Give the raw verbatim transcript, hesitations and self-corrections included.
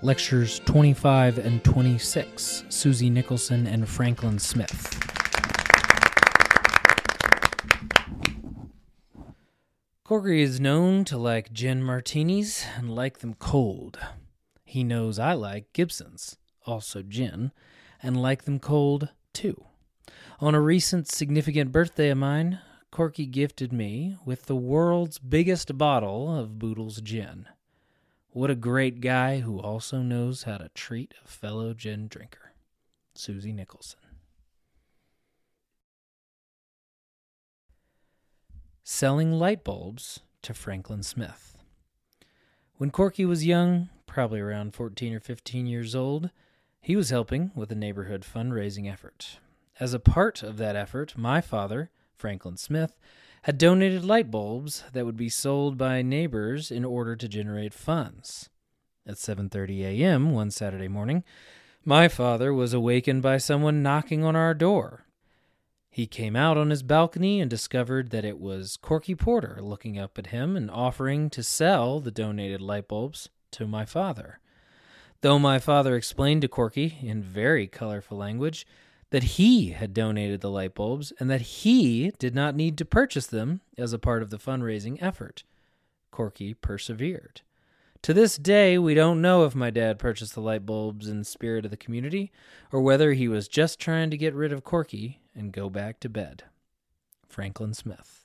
Lectures twenty-five and twenty-six, Susie Nicholson and Franklin Smith. Corky is known to like gin martinis and like them cold. He knows I like Gibsons, also gin, and like them cold, too. On a recent significant birthday of mine, Corky gifted me with the world's biggest bottle of Boodle's gin. What a great guy who also knows how to treat a fellow gin drinker. Susie Nicholson. Selling light bulbs to Franklin Smith. When Corky was young, probably around fourteen or fifteen years old, he was helping with a neighborhood fundraising effort. As a part of that effort, my father, Franklin Smith, had donated light bulbs that would be sold by neighbors in order to generate funds. At seven thirty a.m. one Saturday morning, my father was awakened by someone knocking on our door. He came out on his balcony and discovered that it was Corky Porter looking up at him and offering to sell the donated light bulbs to my father. Though my father explained to Corky, in very colorful language, that he had donated the light bulbs and that he did not need to purchase them as a part of the fundraising effort. Corky persevered. To this day, we don't know if my dad purchased the light bulbs in the spirit of the community or whether he was just trying to get rid of Corky and go back to bed. Franklin Smith.